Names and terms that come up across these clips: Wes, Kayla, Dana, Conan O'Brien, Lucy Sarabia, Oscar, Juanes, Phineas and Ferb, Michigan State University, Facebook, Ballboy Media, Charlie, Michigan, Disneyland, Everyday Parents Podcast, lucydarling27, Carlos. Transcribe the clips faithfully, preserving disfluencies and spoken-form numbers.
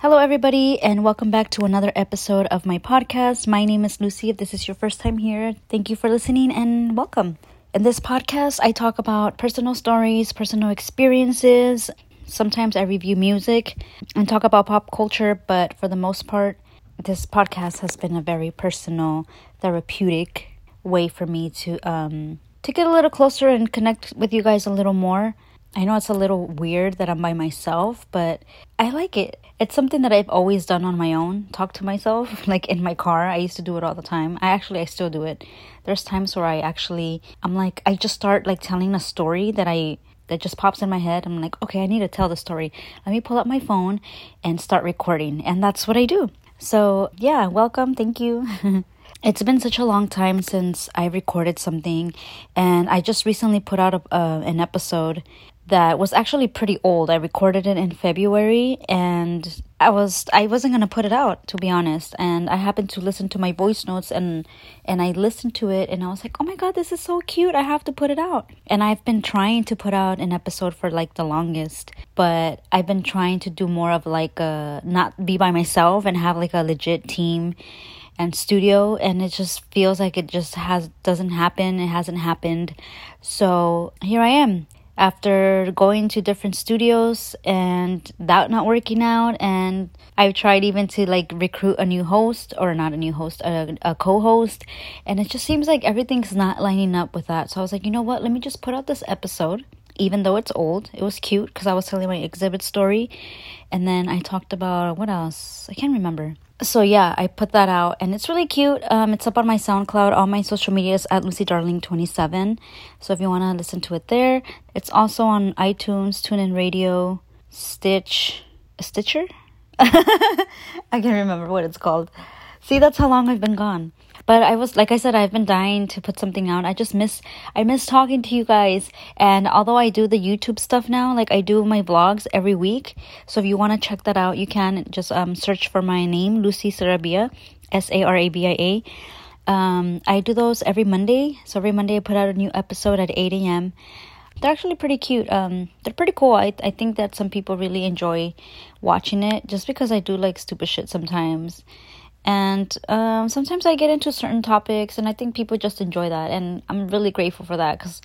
Hello everybody and welcome back to another episode of my podcast. My name is Lucy. If this is your first time here, thank you for listening and welcome. In this podcast, I talk about personal stories, personal experiences. Sometimes I review music and talk about pop culture, but for the most part, this podcast has been a very personal, therapeutic way for me to, um, to get a little closer and connect with you guys a little more. I know it's a little weird that I'm by myself, but I like it. It's something that I've always done on my own, talk to myself, like in my car. I used to do it all the time. I actually, I still do it. There's times where I actually, I'm like, I just start like telling a story that I, that just pops in my head. I'm like, okay, I need to tell the story. Let me pull up my phone and start recording. And that's what I do. So yeah, welcome. Thank you. It's been such a long time since I recorded something. And I just recently put out a, uh, an episode that was actually pretty old. I recorded it in February and I was I wasn't gonna put it out, to be honest. And I happened to listen to my voice notes and and I listened to it and I was like, oh my god, this is so cute. I have to put it out. And I've been trying to put out an episode for like the longest, but I've been trying to do more of like a not be by myself and have like a legit team and studio, and it just feels like it just has doesn't happen. It hasn't happened. So here I am. After going to different studios and that not working out, and I've tried even to like recruit a new host or not a new host, a, a co-host, and it just seems like everything's not lining up with that. So I was like, you know what? Let me just put out this episode, even though it's old. It was cute because I was telling my exhibit story, and then I talked about what else? I can't remember. So yeah, I put that out and it's really cute. Um, it's up on my SoundCloud. All my social media is at lucy darling twenty-seven. So if you want to listen to it there, it's also on iTunes, TuneIn Radio, Stitch, Stitcher? I can't remember what it's called. See, that's how long I've been gone. But I was, like I said, I've been dying to put something out. I just miss, I miss talking to you guys. And although I do the YouTube stuff now, like I do my vlogs every week. So if you want to check that out, you can just um search for my name, Lucy Sarabia, S A R A B I A. Um, I do those every Monday. So every Monday I put out a new episode at eight a.m. They're actually pretty cute. Um, they're pretty cool. I I think that some people really enjoy watching it just because I do like stupid shit sometimes. And um, sometimes I get into certain topics and I think people just enjoy that. And I'm really grateful for that because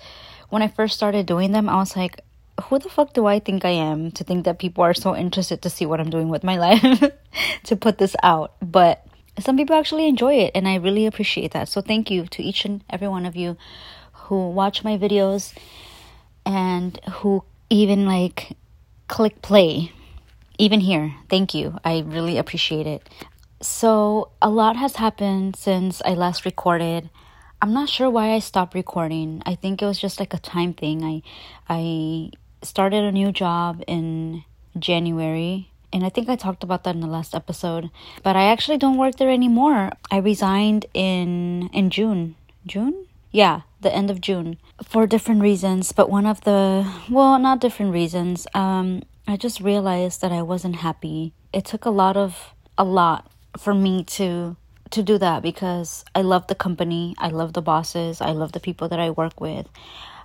when I first started doing them, I was like, who the fuck do I think I am to think that people are so interested to see what I'm doing with my life to put this out? But some people actually enjoy it and I really appreciate that. So thank you to each and every one of you who watch my videos and who even like click play, even here. Thank you. I really appreciate it. So a lot has happened since I last recorded. I'm not sure why I stopped recording. I think it was just like a time thing. I I started a new job in January. And I think I talked about that in the last episode. But I actually don't work there anymore. I resigned in in June. June? Yeah, the end of June. For different reasons. But one of the... Well, not different reasons. Um, I just realized that I wasn't happy. It took a lot of... A lot. for me to to do that because I love the company, I love the bosses, I love the people that I work with.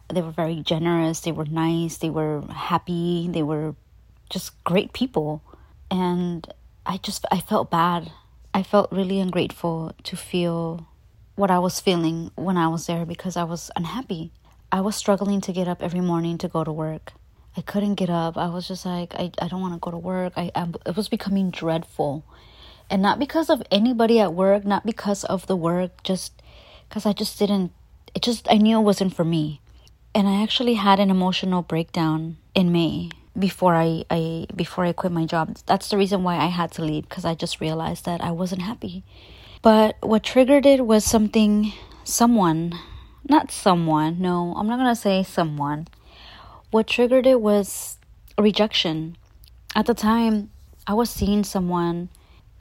They were very generous, they were nice, they were happy, they were just great people. And I just, I felt bad. I felt really ungrateful to feel what I was feeling when I was there because I was unhappy. I was struggling to get up every morning to go to work. I couldn't get up. I was just like, I, I don't want to go to work. I, I It was becoming dreadful. And not because of anybody at work, not because of the work, just because I just didn't, it just, I knew it wasn't for me. And I actually had an emotional breakdown in May before I, I before I quit my job. That's the reason why I had to leave, because I just realized that I wasn't happy. But what triggered it was something, someone, not someone, no, I'm not going to say someone. What triggered it was rejection. At the time, I was seeing someone.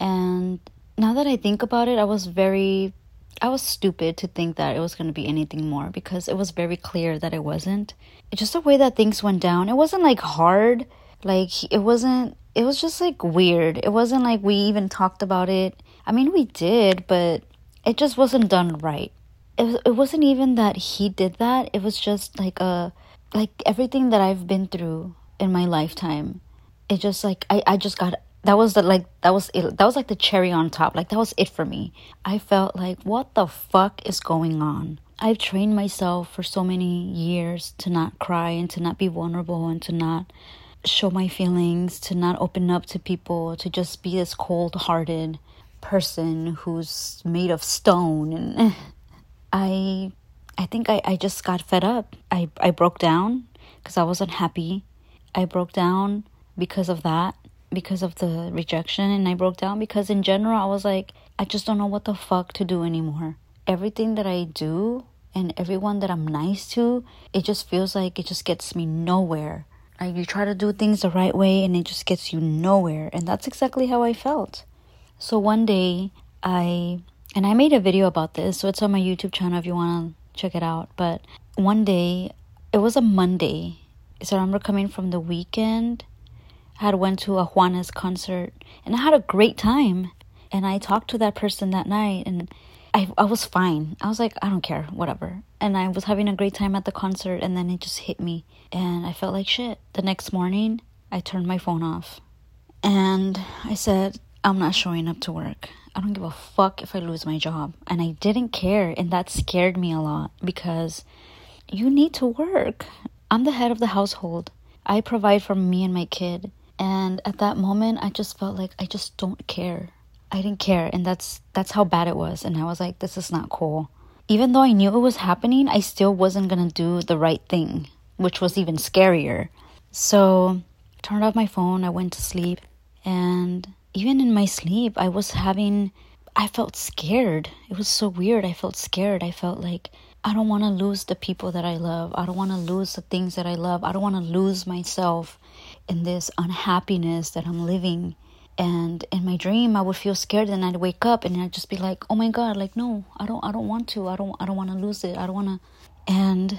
And now that I think about it, I was very, I was stupid to think that it was going to be anything more because it was very clear that it wasn't. It's just the way that things went down. It wasn't like hard, like it wasn't, it was just like weird. It wasn't like we even talked about it. I mean, we did, but it just wasn't done right. It, it wasn't even that he did that. It was just like a, like everything that I've been through in my lifetime. It just like, I, I just got that was the, like that was it. That was like the cherry on top. Like that was it for me. I felt like, what the fuck is going on? I've trained myself for so many years to not cry and to not be vulnerable and to not show my feelings, to not open up to people, to just be this cold-hearted person who's made of stone. And I I think I, I just got fed up. I, I broke down because I wasn't happy. I broke down because of that, because of the rejection. And I broke down because in general, I was like, I just don't know what the fuck to do anymore. Everything that I do and everyone that I'm nice to, it just feels like it just gets me nowhere. Like you try to do things the right way and it just gets you nowhere. And that's exactly how I felt. So one day, I... and I made a video about this, so it's on my YouTube channel if you want to check it out. But one day, it was a Monday, so I remember coming from the weekend. I had went to a Juanes concert, and I had a great time. And I talked to that person that night, and I I was fine. I was like, I don't care, whatever. And I was having a great time at the concert, and then it just hit me. And I felt like shit. The next morning, I turned my phone off. And I said, I'm not showing up to work. I don't give a fuck if I lose my job. And I didn't care. And that scared me a lot because you need to work. I'm the head of the household. I provide for me and my kid. And at that moment, I just felt like I just don't care. I didn't care. And that's that's how bad it was. And I was like, this is not cool. Even though I knew it was happening, I still wasn't going to do the right thing, which was even scarier. So I turned off my phone. I went to sleep. And even in my sleep, I was having, I felt scared. It was so weird. I felt scared. I felt like I don't want to lose the people that I love. I don't want to lose the things that I love. I don't want to lose myself in this unhappiness that I'm living. And in my dream, I would feel scared, and I'd wake up and I'd just be like, oh my God, like, no, I don't, I don't want to. I don't, I don't want to lose it. I don't want to. And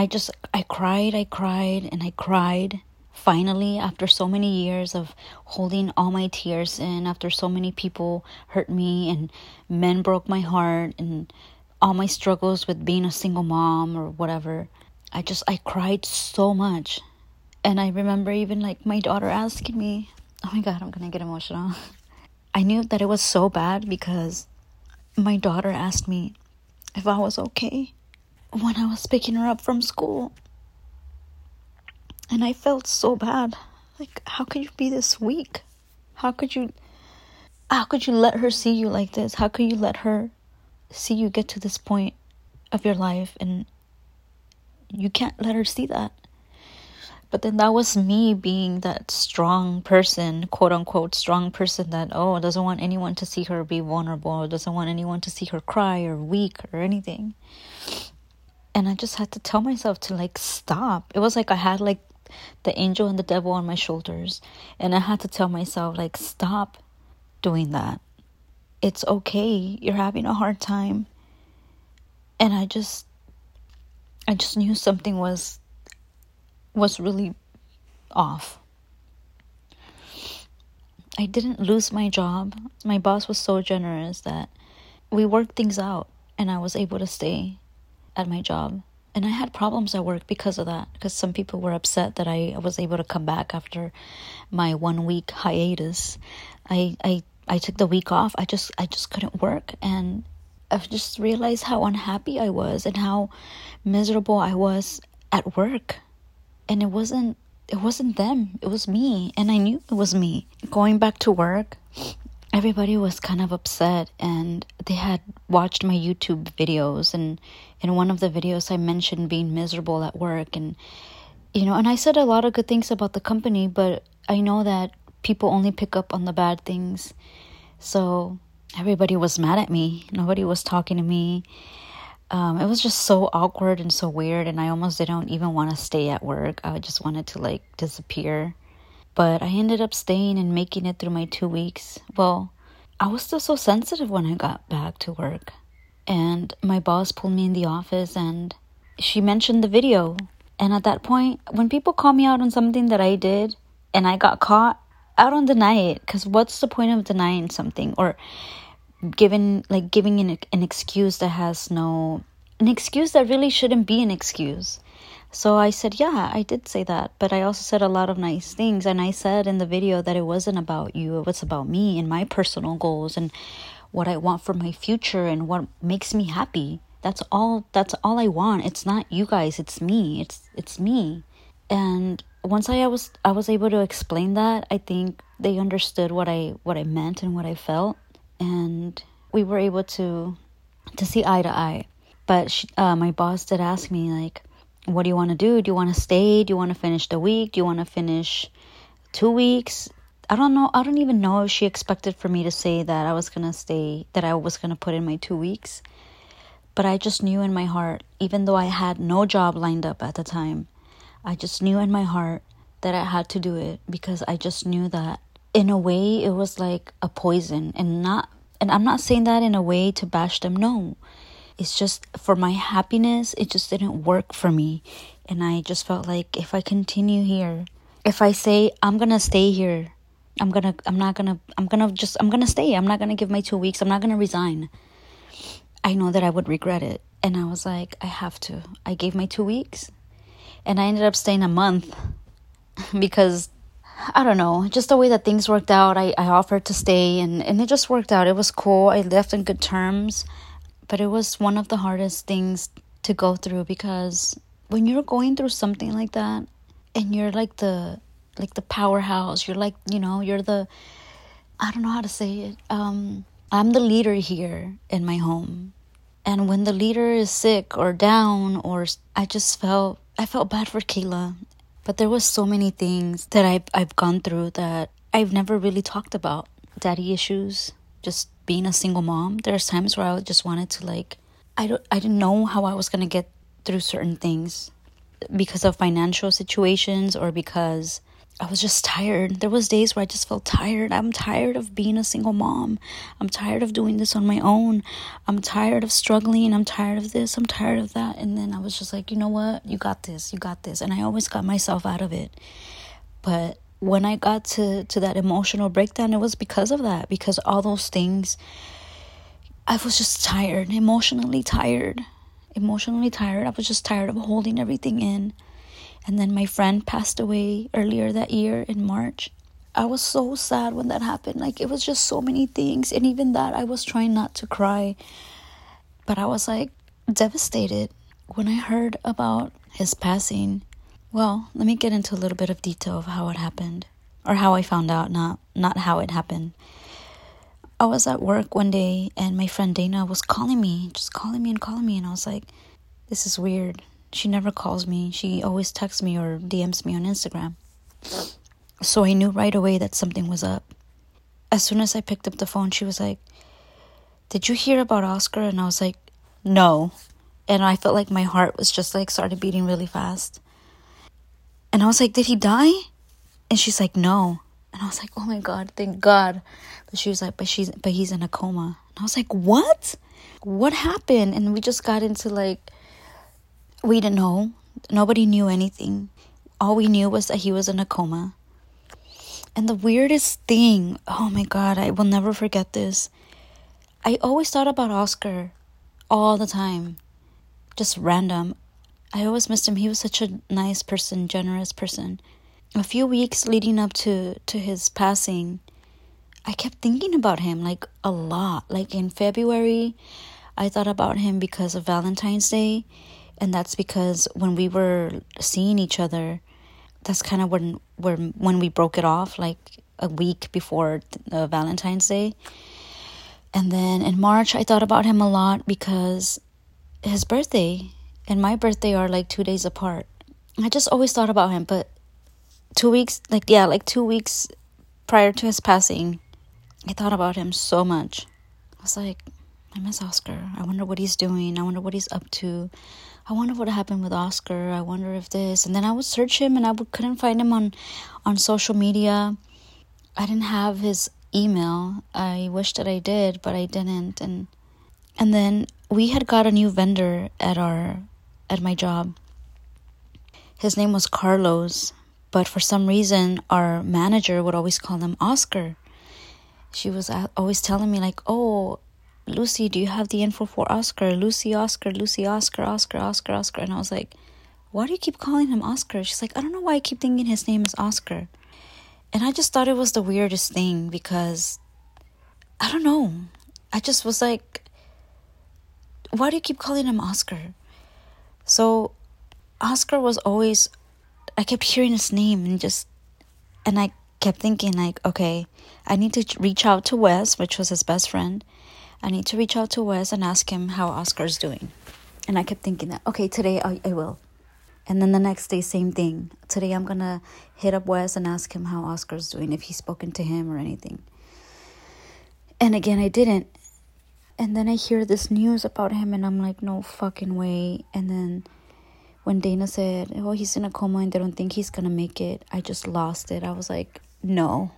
I just, I cried, I cried, and I cried. Finally, after so many years of holding all my tears in, after so many people hurt me and men broke my heart and all my struggles with being a single mom or whatever, I just, I cried so much. And I remember even like my daughter asking me, oh my God, I'm going to get emotional. I knew that it was so bad because my daughter asked me if I was okay when I was picking her up from school. And I felt so bad. Like, how could you be this weak? How could you, how could you let her see you like this? How could you let her see you get to this point of your life? And you can't let her see that. But then that was me being that strong person, quote unquote, strong person that, oh, doesn't want anyone to see her be vulnerable, doesn't want anyone to see her cry or weak or anything. And I just had to tell myself to, like, stop. It was like I had, like, the angel and the devil on my shoulders, and I had to tell myself, like, stop doing that. It's okay, you're having a hard time. And I just I just knew something was was really off. I didn't lose my job. My boss was so generous that we worked things out, and I was able to stay at my job. And I had problems at work because of that, because some people were upset that I was able to come back after my one week hiatus. I I I took the week off. I just I just couldn't work, and I just realized how unhappy I was and how miserable I was at work. And it wasn't it wasn't them. It was me, and I knew it was me. Going back to work, everybody was kind of upset, and they had watched my YouTube videos, and in one of the videos I mentioned being miserable at work, and you know, and I said a lot of good things about the company, but I know that people only pick up on the bad things. So everybody was mad at me. Nobody was talking to me. Um, it was just so awkward and so weird, and I almost didn't even want to stay at work. I just wanted to like disappear. But I ended up staying and making it through my two weeks. Well, I was still so sensitive when I got back to work. And my boss pulled me in the office and she mentioned the video. And at that point, when people call me out on something that I did and I got caught, I don't deny it. Because what's the point of denying something or giving, like, giving an, an excuse that has no... an excuse that really shouldn't be an excuse. So I said, yeah, I did say that, but I also said a lot of nice things. And I said in the video that it wasn't about you, it was about me and my personal goals and what I want for my future and what makes me happy. That's all, that's all I want. It's not you guys, it's me, it's, it's me. And once I was, I was able to explain that, I think they understood what I, what I meant and what I felt. And we were able to, to see eye to eye. But she, uh, my boss did ask me, like, what do you want to do? Do you want to stay? Do you want to finish the week? Do you want to finish two weeks? I don't know. I don't even know if she expected for me to say that I was going to stay, that I was going to put in my two weeks. But I just knew in my heart, even though I had no job lined up at the time, I just knew in my heart that I had to do it, because I just knew that in a way it was like a poison. And not, and I'm not saying that in a way to bash them. No, it's just for my happiness. It just didn't work for me. And I just felt like if I continue here, if I say I'm going to stay here, I'm going to, I'm not going to, I'm going to just, I'm going to stay. I'm not going to give my two weeks. I'm not going to resign. I know that I would regret it. And I was like, I have to. I gave my two weeks and I ended up staying a month because, I don't know, just the way that things worked out, I, I offered to stay and, and it just worked out. It was cool. I left on good terms. But it was one of the hardest things to go through, because when you're going through something like that and you're like the like the powerhouse, you're like, you know, you're the, I don't know how to say it. Um, I'm the leader here in my home. And when the leader is sick or down, or I just felt, I felt bad for Kayla. But there was so many things that I've, I've gone through that I've never really talked about. Daddy issues, just being a single mom. There's times where I just wanted to, like, I don't, I didn't know how I was going to get through certain things because of financial situations or because I was just tired. There was days where I just felt tired. I'm tired of being a single mom. I'm tired of doing this on my own. I'm tired of struggling. I'm tired of this. I'm tired of that. And then I was just like, you know what? You got this. You got this. And I always got myself out of it. But when I got to, to that emotional breakdown, it was because of that. Because all those things, I was just tired. Emotionally tired. Emotionally tired. I was just tired of holding everything in. And then my friend passed away earlier that year in March. I was so sad when that happened. Like, it was just so many things. And even that, I was trying not to cry. But I was, like, devastated when I heard about his passing. Well, let me get into a little bit of detail of how it happened. Or how I found out, not, not how it happened. I was at work one day, and my friend Dana was calling me. Just calling me and calling me. And I was like, this is weird. She never calls me. She always texts me or D Ms me on Instagram. So I knew right away that something was up. As soon as I picked up the phone, she was like, did you hear about Oscar? And I was like, no. And I felt like my heart was just like started beating really fast. And I was like, did he die? And she's like, no. And I was like, oh my God, thank God. But she was like, but she's, but he's in a coma. And I was like, what? What happened? And we just got into like, we didn't know. Nobody knew anything. All we knew was that he was in a coma. And the weirdest thing, oh my God, I will never forget this. I always thought about Oscar all the time. Just random. I always missed him. He was such a nice person, generous person. A few weeks leading up to, to his passing, I kept thinking about him, like, a lot. Like, in February, I thought about him because of Valentine's Day. And that's because when we were seeing each other, that's kind of when, when when we broke it off, like a week before uh, Valentine's Day. And then in March, I thought about him a lot because his birthday and my birthday are like two days apart. I just always thought about him. But two weeks, like, yeah, like two weeks prior to his passing, I thought about him so much. I was like, I miss Oscar. I wonder what he's doing. I wonder what he's up to. I wonder what happened with Oscar. I wonder if this. And then I would search him and I would, couldn't find him on, on social media. I didn't have his email. I wish that I did, but I didn't. And and then we had got a new vendor at our at my job. His name was Carlos. But for some reason, our manager would always call him Oscar. She was always telling me like, oh, Lucy, do you have the info for Oscar? Lucy, Oscar, Lucy, Oscar, Oscar, Oscar, Oscar. And I was like, why do you keep calling him Oscar? She's like, I don't know why I keep thinking his name is Oscar. And I just thought it was the weirdest thing because, I don't know. I just was like, why do you keep calling him Oscar? So Oscar was always, I kept hearing his name and just, and I kept thinking like, okay, I need to reach out to Wes, which was his best friend. I need to reach out to Wes and ask him how Oscar's doing. And I kept thinking that, okay, today I, I will. And then the next day, same thing. Today I'm going to hit up Wes and ask him how Oscar's doing, if he's spoken to him or anything. And again, I didn't. And then I hear this news about him and I'm like, no fucking way. And then when Dana said, oh, he's in a coma and they don't think he's going to make it, I just lost it. I was like, no,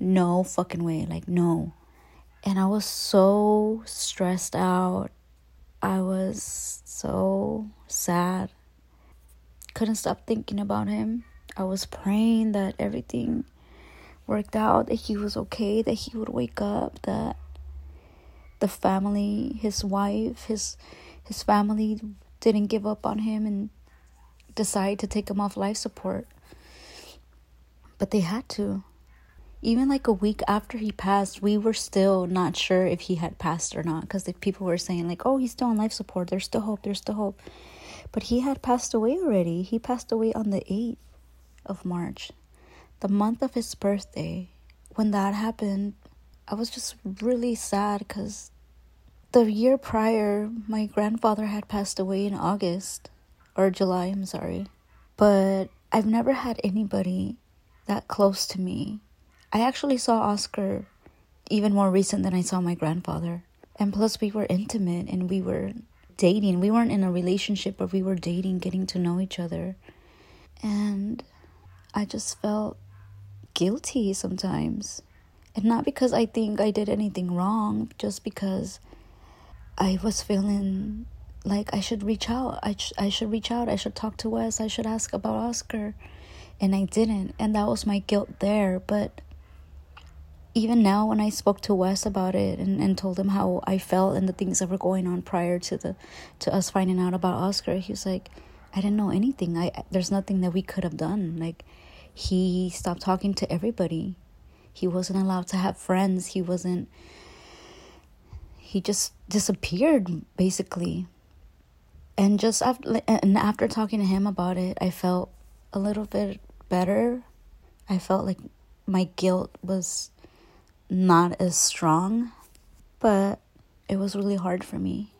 no fucking way. Like, no. And I was so stressed out. I was so sad. Couldn't stop thinking about him. I was praying that everything worked out, that he was okay, that he would wake up, that the family, his wife, his his family didn't give up on him and decide to take him off life support. But they had to. Even like a week after he passed, we were still not sure if he had passed or not, because the people were saying like, oh, he's still on life support, there's still hope, there's still hope. But he had passed away already. He passed away on the eighth of March, the month of his birthday. When that happened, I was just really sad because the year prior, my grandfather had passed away in August or July, I'm sorry. But I've never had anybody that close to me. I actually saw Oscar even more recent than I saw my grandfather. And plus we were intimate and we were dating. We weren't in a relationship, but we were dating, getting to know each other. And I just felt guilty sometimes. And not because I think I did anything wrong, just because I was feeling like I should reach out. I, sh- I should reach out. I should talk to Wes. I should ask about Oscar. And I didn't. And that was my guilt there. But even now when I spoke to Wes about it and, and told him how I felt and the things that were going on prior to the to us finding out about Oscar, he was like, I didn't know anything. I There's nothing that we could have done. Like, he stopped talking to everybody. He wasn't allowed to have friends. He wasn't, he just disappeared, basically. And just after, and after talking to him about it, I felt a little bit better. I felt like my guilt was not as strong, but it was really hard for me.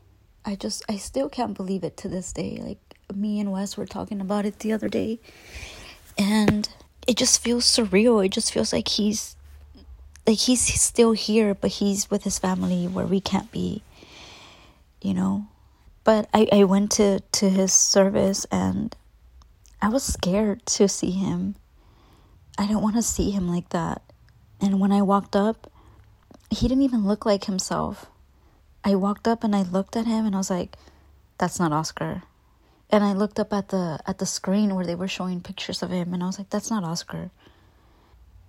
I just, I still can't believe it to this day. Like, me and Wes were talking about it the other day, and it just feels surreal. It just feels like he's like he's still here, but he's with his family where we can't be, you know. But I, I went to, to his service and I was scared to see him. I didn't want to see him like that. And when I walked up, he didn't even look like himself. I walked up and I looked at him and I was like, that's not Oscar. And I looked up at the at the screen where they were showing pictures of him and I was like, that's not Oscar.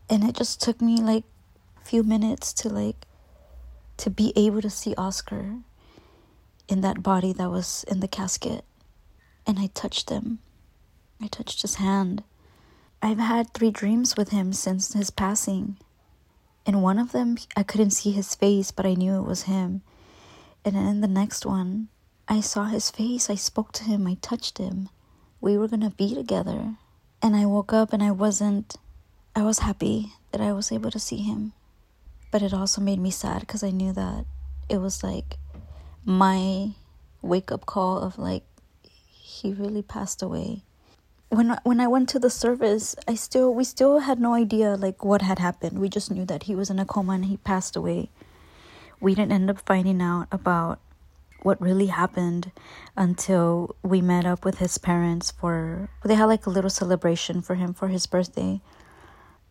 And it just took me like a few minutes to like to be able to see Oscar in that body that was in the casket. And I touched him. I touched his hand. I've had three dreams with him since his passing. In one of them, I couldn't see his face, but I knew it was him. And in the next one, I saw his face, I spoke to him, I touched him. We were going to be together. And I woke up and I wasn't, I was happy that I was able to see him. But it also made me sad because I knew that it was like my wake-up call of like, he really passed away. When when I went to the service, I still, we still had no idea like what had happened. We just knew that he was in a coma and he passed away. We didn't end up finding out about what really happened until we met up with his parents for, they had like a little celebration for him for his birthday.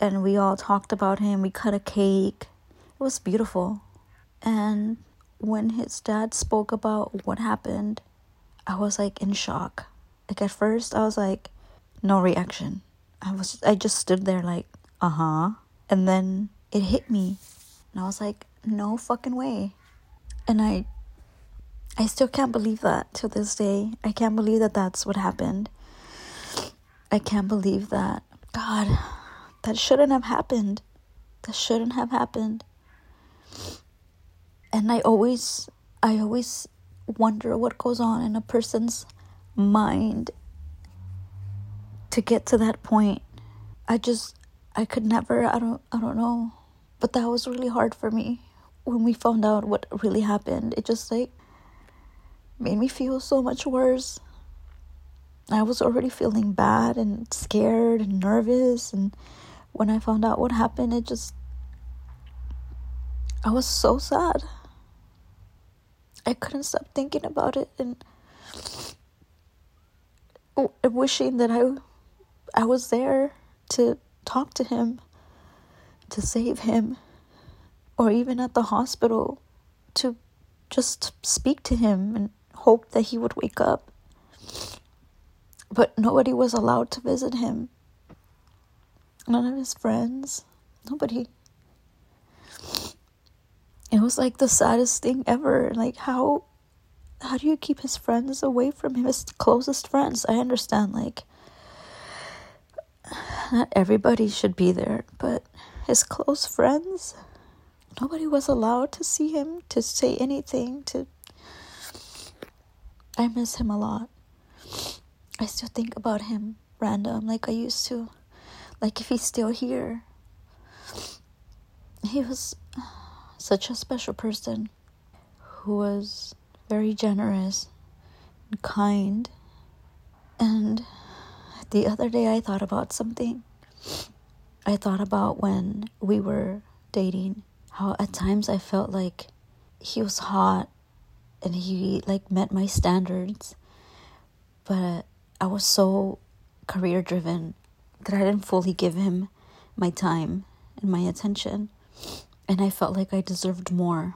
And we all talked about him. We cut a cake. It was beautiful. And when his dad spoke about what happened, I was like in shock. Like at first I was like, no reaction. I was, I just stood there like, uh-huh. And then it hit me. And I was like, no fucking way. And I I still can't believe that to this day. I can't believe that that's what happened. I can't believe that. God, that shouldn't have happened. That shouldn't have happened. And I always, I always wonder what goes on in a person's mind to get to that point. I just, I could never, I don't, I don't know. But that was really hard for me when we found out what really happened. It just like made me feel so much worse. I was already feeling bad and scared and nervous. And when I found out what happened, it just, I was so sad. I couldn't stop thinking about it and wishing that I, I was there to talk to him, to save him, or even at the hospital to just speak to him and hope that he would wake up. But nobody was allowed to visit him. None of his friends. Nobody. It was like the saddest thing ever. Like how how do you keep his friends away from him? His closest friends. I understand, like, not everybody should be there, but his close friends, nobody was allowed to see him, to say anything, to... I miss him a lot. I still think about him random, like I used to. Like if he's still here. He was such a special person who was very generous and kind. And the other day I thought about something. I thought about when we were dating, how at times I felt like he was hot and he like met my standards, but I was so career driven that I didn't fully give him my time and my attention, and I felt like I deserved more.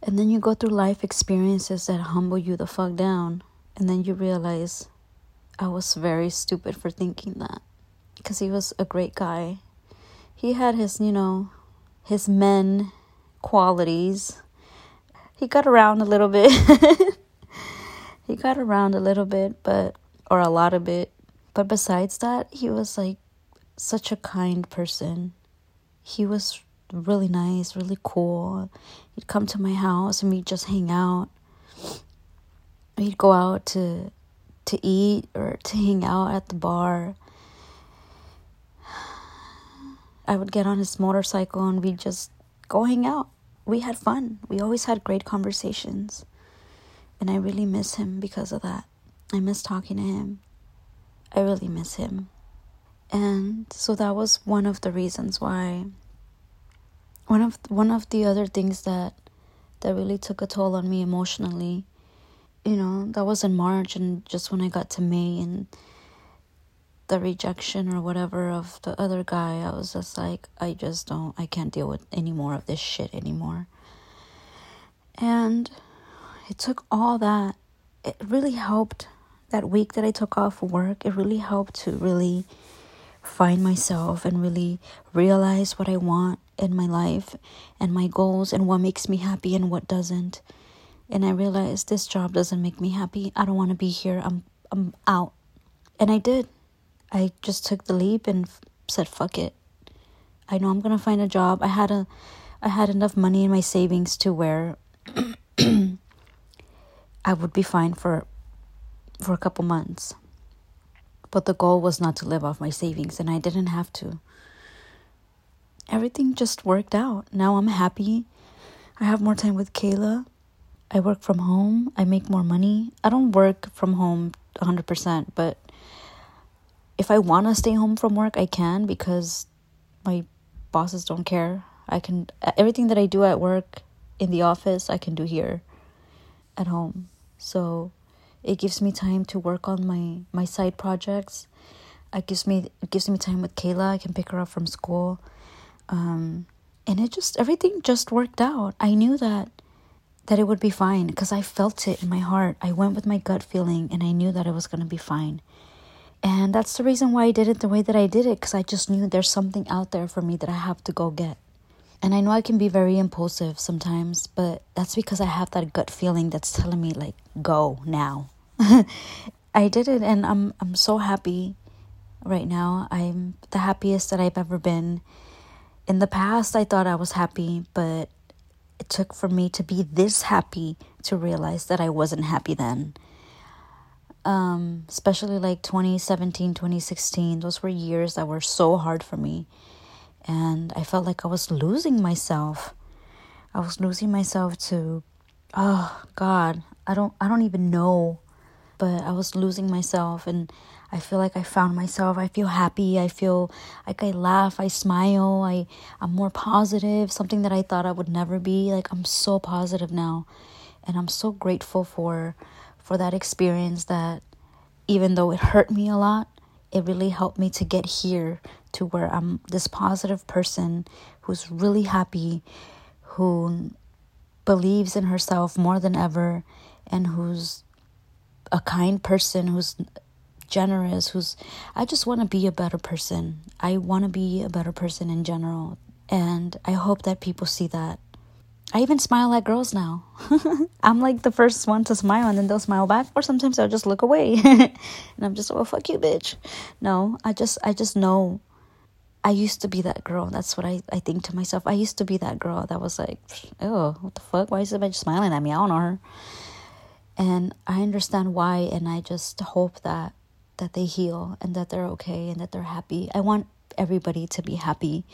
And then you go through life experiences that humble you the fuck down, and then you realize I was very stupid for thinking that. Because he was a great guy. He had his, you know, his men qualities. He got around a little bit. He got around a little bit, but, or a lot of it. But besides that, he was like such a kind person. He was really nice, really cool. He'd come to my house and we'd just hang out. We'd go out to to eat or to hang out at the bar. I would get on his motorcycle and we'd just go hang out. We had fun. We always had great conversations. And I really miss him because of that. I miss talking to him. I really miss him. And so that was one of the reasons why. One of one of the other things that that really took a toll on me emotionally. You know, that was in March, and just when I got to May and the rejection or whatever of the other guy, I was just like, I just don't, I can't deal with any more of this shit anymore. And it took all that. It really helped that week that I took off work. It really helped to really find myself and really realize what I want in my life and my goals and what makes me happy and what doesn't. And I realized this job doesn't make me happy. I don't want to be here. I'm I'm out. And I did. I just took the leap and f- said, fuck it. I know I'm going to find a job. I had a, I had enough money in my savings to where I would be fine for, for a couple months. But the goal was not to live off my savings, and I didn't have to. Everything just worked out. Now I'm happy. I have more time with Kayla. I work from home. I make more money. I don't work from home one hundred percent, but if I want to stay home from work, I can, because my bosses don't care. I can, everything that I do at work in the office, I can do here at home. So it gives me time to work on my, my side projects. It gives me it gives me time with Kayla. I can pick her up from school. Um, and it just, everything just worked out. I knew that, that it would be fine because I felt it in my heart. I went with my gut feeling and I knew that it was going to be fine. And that's the reason why I did it the way that I did it, because I just knew there's something out there for me that I have to go get. And I know I can be very impulsive sometimes, but that's because I have that gut feeling that's telling me, like, go now. I did it, and I'm I'm so happy right now. I'm the happiest that I've ever been. In the past, I thought I was happy, but it took for me to be this happy to realize that I wasn't happy then. Um, especially like twenty seventeen, twenty sixteen, those were years that were so hard for me. And I felt like I was losing myself. I was losing myself to, oh God, I don't, I don't even know. But I was losing myself, and I feel like I found myself. I feel happy. I feel like I laugh. I smile. I, I'm more positive. Something that I thought I would never be. Like, I'm so positive now. And I'm so grateful for, for that experience that, even though it hurt me a lot, it really helped me to get here to where I'm this positive person who's really happy, who believes in herself more than ever, and who's a kind person, who's generous, who's I just want to be a better person. I want to be a better person in general, and I hope that people see that. I even smile at girls now. I'm like the first one to smile, and then they'll smile back, or sometimes they'll just look away and I'm just, oh, fuck you, bitch. No, I just I just know I used to be that girl. That's what I, I think to myself. I used to be that girl that was like, oh, what the fuck? Why is this bitch smiling at me? I don't know her. And I understand why, and I just hope that that they heal and that they're okay and that they're happy. I want everybody to be happy.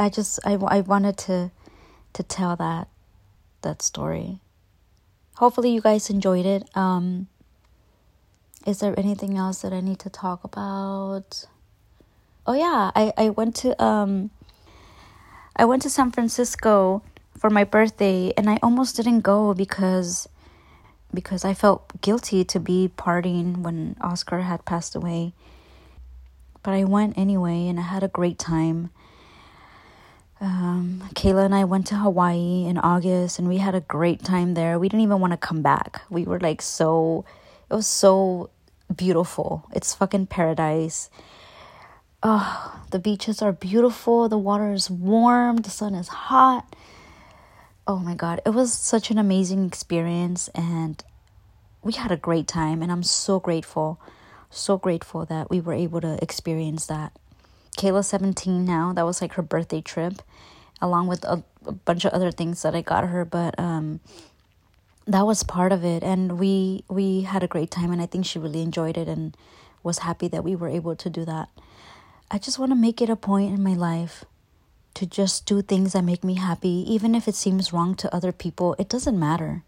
I just, I, I wanted to, to tell that, that story. Hopefully you guys enjoyed it. Um, is there anything else that I need to talk about? Oh yeah, I, I went to, um, I went to San Francisco for my birthday, and I almost didn't go because because I felt guilty to be partying when Oscar had passed away. But I went anyway, and I had a great time. Um, Kayla and I went to Hawaii in August, and we had a great time there. We didn't even want to come back. We were like so... It was so beautiful. It's fucking paradise. Oh, the beaches are beautiful. The water is warm. The sun is hot. Oh my God, it was such an amazing experience, and we had a great time, and I'm so grateful, so grateful that we were able to experience that. Kayla's seventeen now. That was like her birthday trip, along with a, a bunch of other things that I got her, but um, that was part of it, and we we had a great time, and I think she really enjoyed it and was happy that we were able to do that. I just want to make it a point in my life to just do things that make me happy, even if it seems wrong to other people. It doesn't matter.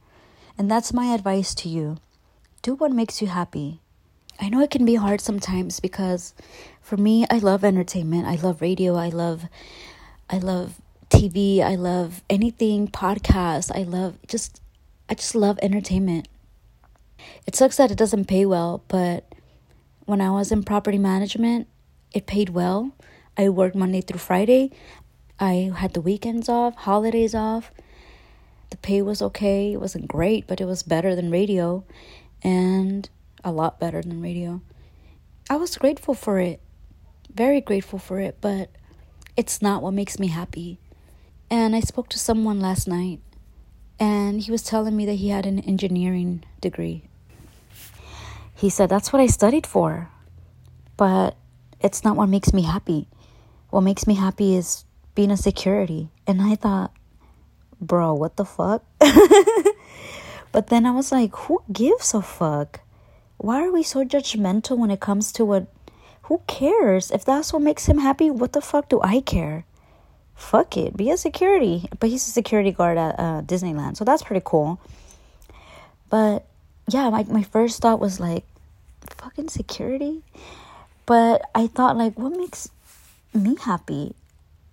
And that's my advice to you. Do what makes you happy. I know it can be hard sometimes because for me, I love entertainment. I love radio. I love I love T V. I love anything, podcasts. I love just I just love entertainment. It sucks that it doesn't pay well, but when I was in property management, it paid well. I worked Monday through Friday. I had the weekends off, holidays off. The pay was okay. It wasn't great, but it was better than radio, and a lot better than radio. I was grateful for it, very grateful for it, but it's not what makes me happy. And I spoke to someone last night, and he was telling me that he had an engineering degree. He said, that's what I studied for, but it's not what makes me happy. What makes me happy is being a security. And I thought, bro, what the fuck? But then I was like, who gives a fuck? Why are we so judgmental when it comes to what? Who cares? If that's what makes him happy, what the fuck do I care? Fuck it. Be a security. But he's a security guard at uh, Disneyland, so that's pretty cool. But yeah, my, my first thought was like, fucking security? But I thought, like, what makes me happy?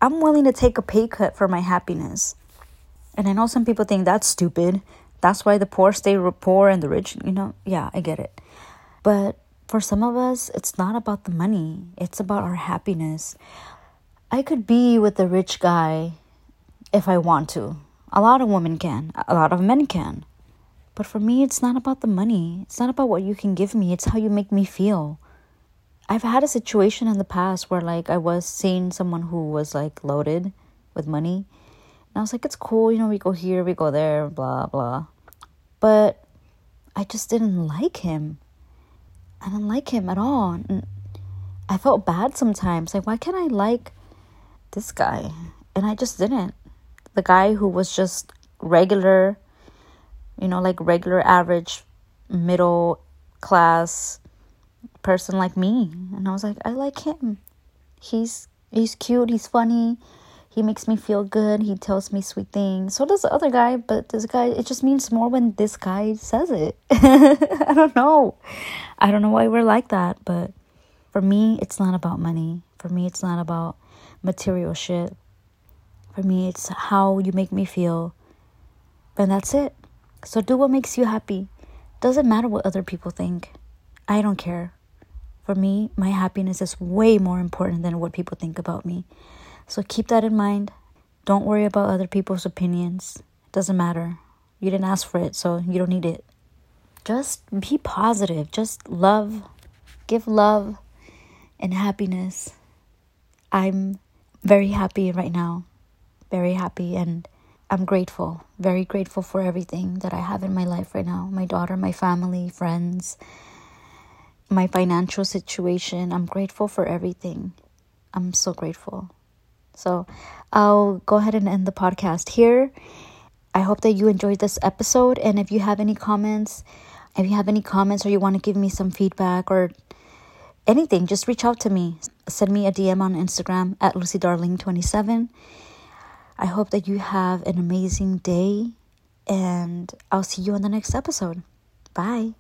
I'm willing to take a pay cut for my happiness. And I know some people think that's stupid. That's why the poor stay poor and the rich, you know. Yeah, I get it. But for some of us, it's not about the money. It's about our happiness. I could be with the rich guy if I want to. A lot of women can. A lot of men can. But for me, it's not about the money. It's not about what you can give me. It's how you make me feel. I've had a situation in the past where, like, I was seeing someone who was, like, loaded with money. And I was like, it's cool, you know, we go here, we go there, blah, blah. But I just didn't like him. I didn't like him at all. And I felt bad sometimes. Like, why can't I like this guy? And I just didn't. The guy who was just regular, you know, like regular, average, middle class person like me. And I was like, I like him. He's he's cute. He's funny. He makes me feel good. He tells me sweet things. So does the other guy. But this guy, it just means more when this guy says it. I don't know. I don't know why we're like that. But for me, it's not about money. For me, it's not about material shit. For me, it's how you make me feel. And that's it. So do what makes you happy. Doesn't matter what other people think. I don't care. For me, my happiness is way more important than what people think about me. So keep that in mind. Don't worry about other people's opinions. It doesn't matter. You didn't ask for it, so you don't need it. Just be positive. Just love. Give love and happiness. I'm very happy right now. Very happy, and I'm grateful. Very grateful for everything that I have in my life right now. My daughter, my family, friends, my financial situation. I'm grateful for everything. I'm so grateful. So I'll go ahead and end the podcast here. I hope that you enjoyed this episode. And if you have any comments, if you have any comments or you want to give me some feedback or anything, just reach out to me. Send me a D M on Instagram at lucy darling twenty-seven. I hope that you have an amazing day, and I'll see you on the next episode. Bye.